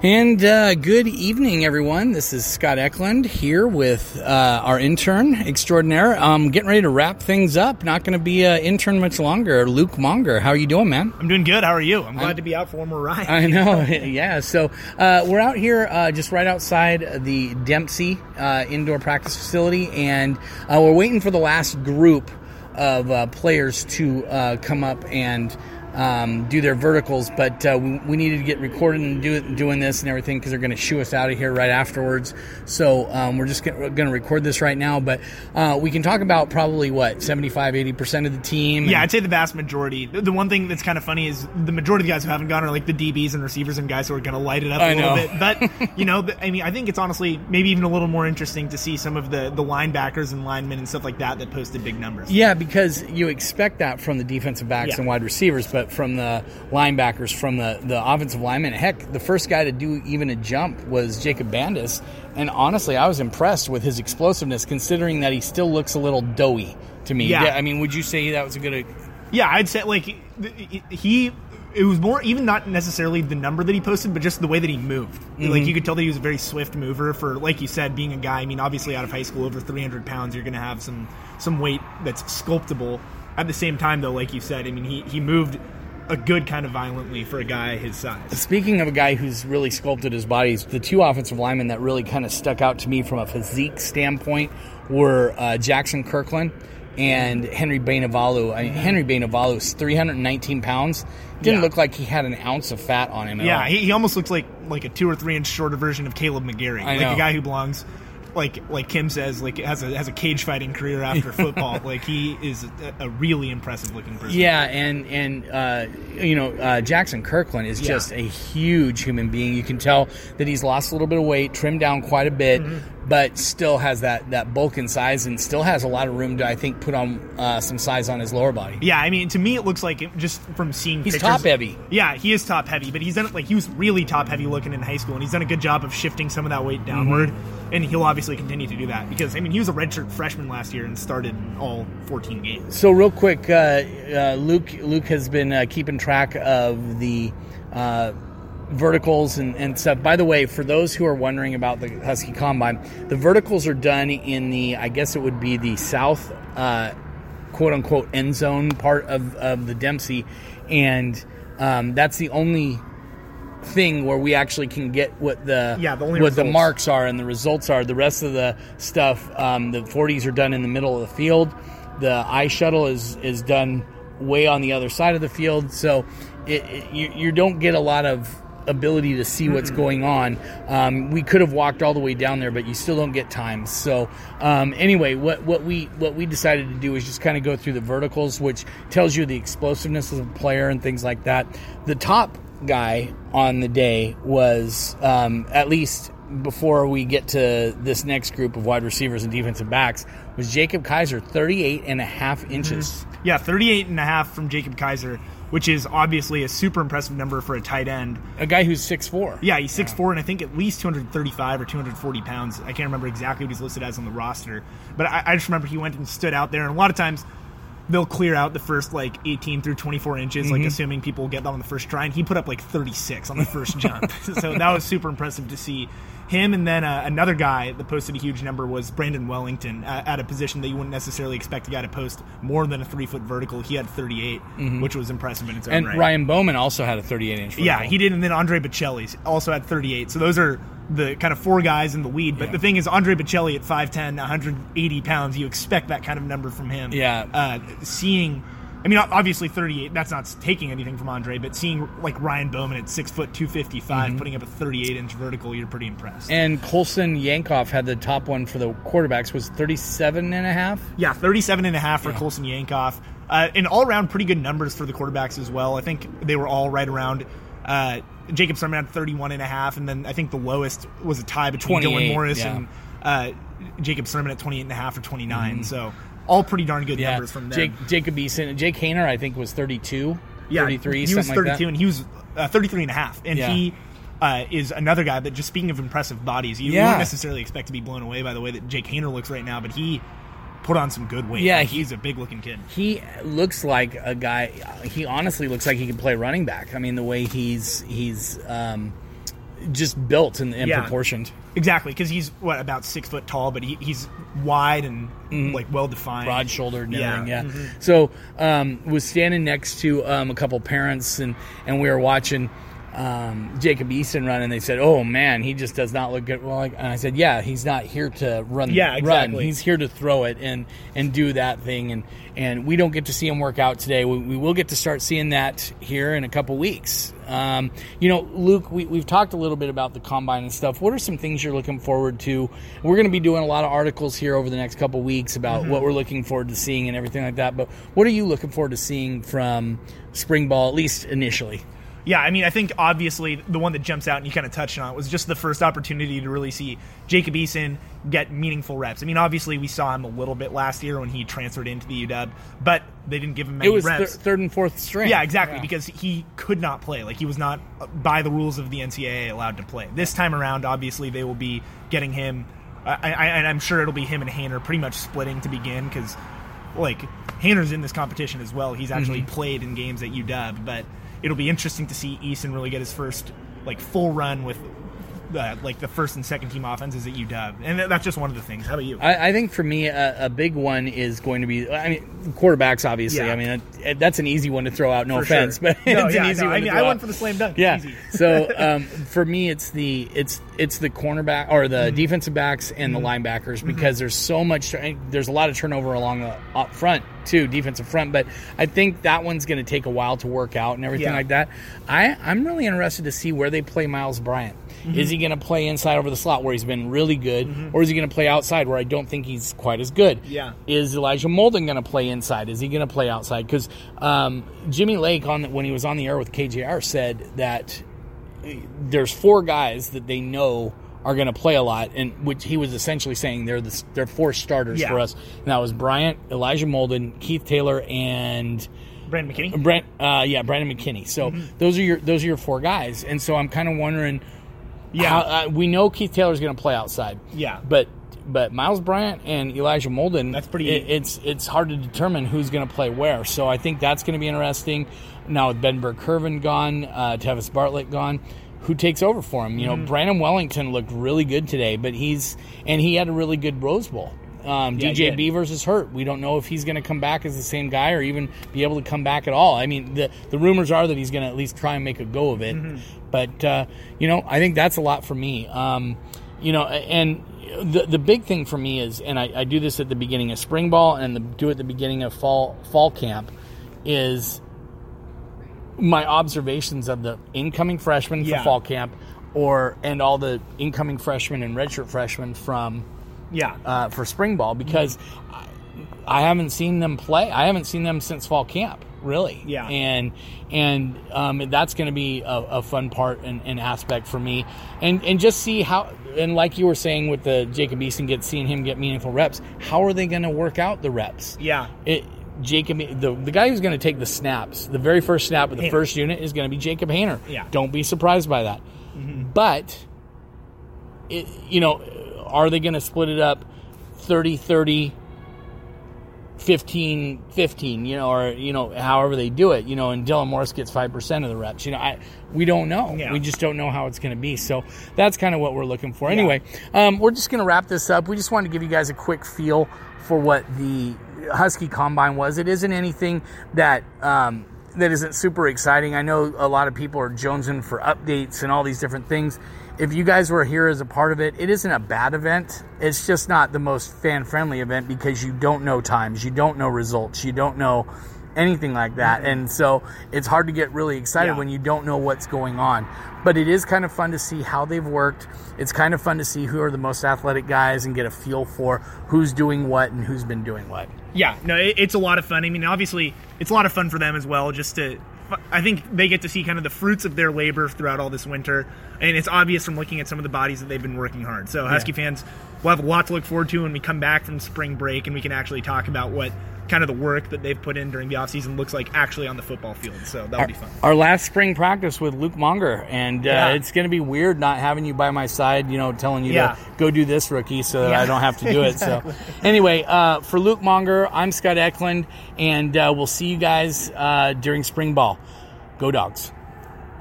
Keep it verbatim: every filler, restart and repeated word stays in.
And uh, good evening, everyone. This is Scott Eklund here with uh, our intern extraordinaire. Um, getting ready to wrap things up. Not going to be an intern much longer. Luke Monger, how are you doing, man? I'm doing good. How are you? I'm glad I'm, to be out for one more ride. I know. Yeah. So uh, we're out here uh, just right outside the Dempsey uh, indoor practice facility, and uh, we're waiting for the last group of uh, players to uh, come up and Um, do their verticals, but uh, we, we needed to get recorded and do doing this and everything because they're going to shoo us out of here right afterwards. So um, we're just going to record this right now, but uh, we can talk about probably, what, seventy-five, eighty percent of the team? Yeah, I'd say the vast majority. The one thing that's kind of funny is the majority of the guys who haven't gone are like the D Bs and receivers and guys who are going to light it up I a know. little bit. But, you know, I mean, I think it's honestly maybe even a little more interesting to see some of the, the linebackers and linemen and stuff like that that posted big numbers. Yeah, because you expect that from the defensive backs yeah. and wide receivers, but from the linebackers, from the, the offensive linemen. Heck, the first guy to do even a jump was Jacob Bandis. And honestly, I was impressed with his explosiveness, considering that he still looks a little doughy to me. Yeah. yeah I mean, would you say that was a good... Yeah, I'd say, like, he... It was more, even not necessarily the number that he posted, but just the way that he moved. Mm-hmm. Like, you could tell that he was a very swift mover for, like you said, being a guy. I mean, obviously, out of high school, over three hundred pounds, you're going to have some, some weight that's sculptable. At the same time, though, like you said, I mean, he, he moved a good kind of violently for a guy his size. Speaking of a guy who's really sculpted his body, the two offensive linemen that really kind of stuck out to me from a physique standpoint were uh, Jackson Kirkland and Henry Bainivalu. I mean, Henry Bainivalu is three hundred nineteen pounds. Didn't yeah. look like he had an ounce of fat on him at yeah, all. Yeah, he, he almost looks like, like a two or three inch shorter version of Caleb McGarry. I like know. A guy who belongs... Like like Kim says, like has a has a cage fighting career after football. Like he is a, a really impressive looking person. Yeah, and and uh, you know uh, Jackson Kirkland is yeah. just a huge human being. You can tell that he's lost a little bit of weight, trimmed down quite a bit, mm-hmm. but still has that, that bulk and size, and still has a lot of room to I think put on uh, some size on his lower body. Yeah, I mean to me it looks like it, just from seeing he's pictures, top heavy. Yeah, he is top heavy, but he's done it like he was really top heavy looking in high school, and he's done a good job of shifting some of that weight downward. Mm-hmm. And he'll obviously continue to do that because, I mean, he was a redshirt freshman last year and started all fourteen games. So real quick, uh, uh, Luke Luke has been uh, keeping track of the uh, verticals and, and stuff. By the way, for those who are wondering about the Husky Combine, the verticals are done in the, I guess it would be the south, uh, quote-unquote, end zone part of, of the Dempsey. And um, that's the only... thing where we actually can get what the, yeah, the only what results. the marks are and the results are. The rest of the stuff, um, the forties are done in the middle of the field. The eye shuttle is is done way on the other side of the field, so it, it, you, you don't get a lot of ability to see what's mm-hmm. going on. Um, we could have walked all the way down there, but you still don't get times. So um, anyway, what, what we what we decided to do is just kind of go through the verticals, which tells you the explosiveness of the player and things like that. The top guy on the day was, um, at least before we get to this next group of wide receivers and defensive backs, was Jacob Kaiser, thirty-eight and a half inches. Mm-hmm. Yeah, thirty-eight and a half from Jacob Kaiser, which is obviously a super impressive number for a tight end. A guy who's six foot four. Yeah, he's six foot four yeah. and I think at least two thirty-five or two forty pounds. I can't remember exactly what he's listed as on the roster, but I, I just remember he went and stood out there, and a lot of times they'll clear out the first, like, eighteen through twenty-four inches, mm-hmm. like, assuming people get them on the first try. And he put up, like, thirty-six on the first jump. So that was super impressive to see him. And then uh, another guy that posted a huge number was Brandon Wellington uh, at a position that you wouldn't necessarily expect a guy to post more than a three-foot vertical. He had thirty-eight, mm-hmm. which was impressive in its own and right. And Ryan Bowman also had a thirty-eight inch vertical. Yeah, he did. And then Andre Bocelli also had thirty-eight. So those are the kind of four guys in the lead. But yeah. the thing is, Andre Bocelli at five ten, one eighty pounds, you expect that kind of number from him. Yeah. Uh, seeing, I mean, obviously thirty-eight, that's not taking anything from Andre, but seeing like Ryan Bowman at six foot two fifty-five, mm-hmm. putting up a thirty-eight inch vertical, you're pretty impressed. And Colson Yankoff had the top one for the quarterbacks, was thirty-seven and a half? Yeah, thirty-seven and a half for yeah. Colson Yankoff. Uh, and all around pretty good numbers for the quarterbacks as well. I think they were all right around. Uh, Jacob Sermon had thirty-one and a half, and then I think the lowest was a tie between Dylan Morris yeah. and uh, Jacob Sermon at twenty-eight and a half or twenty-nine. Mm-hmm. So all pretty darn good yeah. numbers from them. Jake, Jacob Eason, Jake Haener, I think, was thirty-two, yeah, thirty-three, something like that. He was thirty-two, and he was uh, thirty-three and a half, and yeah. he uh, is another guy that, just speaking of impressive bodies, you yeah. wouldn't necessarily expect to be blown away by the way that Jake Haener looks right now, but he put on some good weight. Yeah, like, he's he, a big-looking kid. He looks like a guy. He honestly looks like he can play running back. I mean, the way he's he's um, just built and, and yeah. proportioned. Exactly, because he's, what, about six foot tall, but he, he's wide and, mm-hmm. like, well-defined. Broad-shouldered and yeah. everything, yeah. Mm-hmm. So um, was standing next to um, a couple parents, and, and we were watching um, Jacob Eason run, and they said, oh, man, he just does not look good. Well, like, and I said, yeah, he's not here to run. Yeah, exactly. Run. He's here to throw it and, and do that thing, and, and we don't get to see him work out today. We, we will get to start seeing that here in a couple weeks. Um, you know, Luke, we, we've talked a little bit about the Combine and stuff. What are some things you're looking forward to? We're going to be doing a lot of articles here over the next couple of weeks about mm-hmm. what we're looking forward to seeing and everything like that. But what are you looking forward to seeing from spring ball, at least initially? Yeah, I mean, I think obviously the one that jumps out, and you kind of touched on it, was just the first opportunity to really see Jacob Eason get meaningful reps. I mean, obviously we saw him a little bit last year when he transferred into the U W, but they didn't give him many reps. It was reps. Th- third and fourth string. Yeah, exactly, yeah. because he could not play. Like, he was not, by the rules of the N C double A, allowed to play. This time around, obviously, they will be getting him, uh, I, I, and I'm sure it'll be him and Haener pretty much splitting to begin, because, like, Haener's in this competition as well. He's actually mm-hmm. played in games at U W, but it'll be interesting to see Eason really get his first like full run with uh, like the first and second team offenses at U W, and that's just one of the things. How about you? I, I think for me, a, a big one is going to be, I mean, quarterbacks. Obviously, yeah. I mean that, that's an easy one to throw out. No for offense, sure. but no, it's yeah, an easy no, one. I mean, to throw I went out. For the slam dunk. Yeah. Easy. So um, for me, it's the it's it's the cornerback or the mm-hmm. defensive backs and mm-hmm. the linebackers because mm-hmm. there's so much. There's a lot of turnover along the up front. Too, defensive front, but I think that one's going to take a while to work out and everything yeah. like that. I, I'm really interested to see where they play Miles Bryant. Mm-hmm. Is he going to play inside over the slot where he's been really good, mm-hmm. or is he going to play outside where I don't think he's quite as good? Yeah. Is Elijah Molden going to play inside? Is he going to play outside? Because um, Jimmy Lake, on when he was on the air with K J R, said that there's four guys that they know are going to play a lot, and which he was essentially saying they're the, they're four starters yeah. for us. And that was Bryant, Elijah Molden, Keith Taylor, and Brandon McKinney. Brent, uh, yeah, Brandon McKinney. So mm-hmm. those are your those are your four guys. And so I'm kind of wondering. Yeah, how, uh, we know Keith Taylor's going to play outside. Yeah, but but Miles Bryant and Elijah Molden. That's pretty. It, it's it's hard to determine who's going to play where. So I think that's going to be interesting. Now with Ben Burke Kirvin gone, uh, Tevis Bartlett gone. Who takes over for him? You know, mm-hmm. Brandon Wellington looked really good today, but he's and he had a really good Rose Bowl. Um, yeah, D J Beavers is hurt. We don't know if he's going to come back as the same guy or even be able to come back at all. I mean, the the rumors are that he's going to at least try and make a go of it. Mm-hmm. But uh, you know, I think that's a lot for me. Um, you know, and the the big thing for me is, and I, I do this at the beginning of spring ball and the, do it at the beginning of fall fall camp, is my observations of the incoming freshmen for yeah. fall camp, or and all the incoming freshmen and redshirt freshmen from yeah uh, for spring ball, because mm-hmm. I, I haven't seen them play. I haven't seen them since fall camp, really. Yeah, and and um, that's going to be a, a fun part and, and aspect for me, and and just see how. And like you were saying with the Jacob Eason, get seeing him get meaningful reps. How are they going to work out the reps? Yeah. It, Jacob, the the guy who's going to take the snaps, the very first snap of the Haener. First unit is going to be Jacob Haener. Yeah. Don't be surprised by that. Mm-hmm. But, it, you know, are they going to split it up thirty thirty, fifteen fifteen, you know, or, you know, however they do it, you know, and Dylan Morris gets five percent of the reps. You know, I we don't know. Yeah. We just don't know how it's going to be. So that's kind of what we're looking for. Yeah. Anyway, um, we're just going to wrap this up. We just wanted to give you guys a quick feel for what the Husky Combine was. It isn't anything that um, that isn't super exciting. I know a lot of people are jonesing for updates and all these different things. If you guys were here as a part of it, it isn't a bad event. It's just not the most fan-friendly event because you don't know times, you don't know results, you don't know anything like that. Mm-hmm. And so it's hard to get really excited yeah. when you don't know what's going on. But it is kind of fun to see how they've worked. It's kind of fun to see who are the most athletic guys and get a feel for who's doing what and who's been doing what. Yeah, no, it's a lot of fun. I mean, obviously, it's a lot of fun for them as well. Just to, I think they get to see kind of the fruits of their labor throughout all this winter, and it's obvious from looking at some of the bodies that they've been working hard. So Husky yeah. fans will have a lot to look forward to when we come back from spring break, and we can actually talk about what kind of the work that they've put in during the offseason looks like actually on the football field. So that'll our, be fun. Our last spring practice with Luke Monger, and uh, yeah. it's going to be weird not having you by my side, you know, telling you yeah. to go do this, rookie, so that yeah. I don't have to do it. Exactly. So anyway, uh, for Luke Monger, I'm Scott Eklund, and uh, we'll see you guys uh, during spring ball. Go Dogs.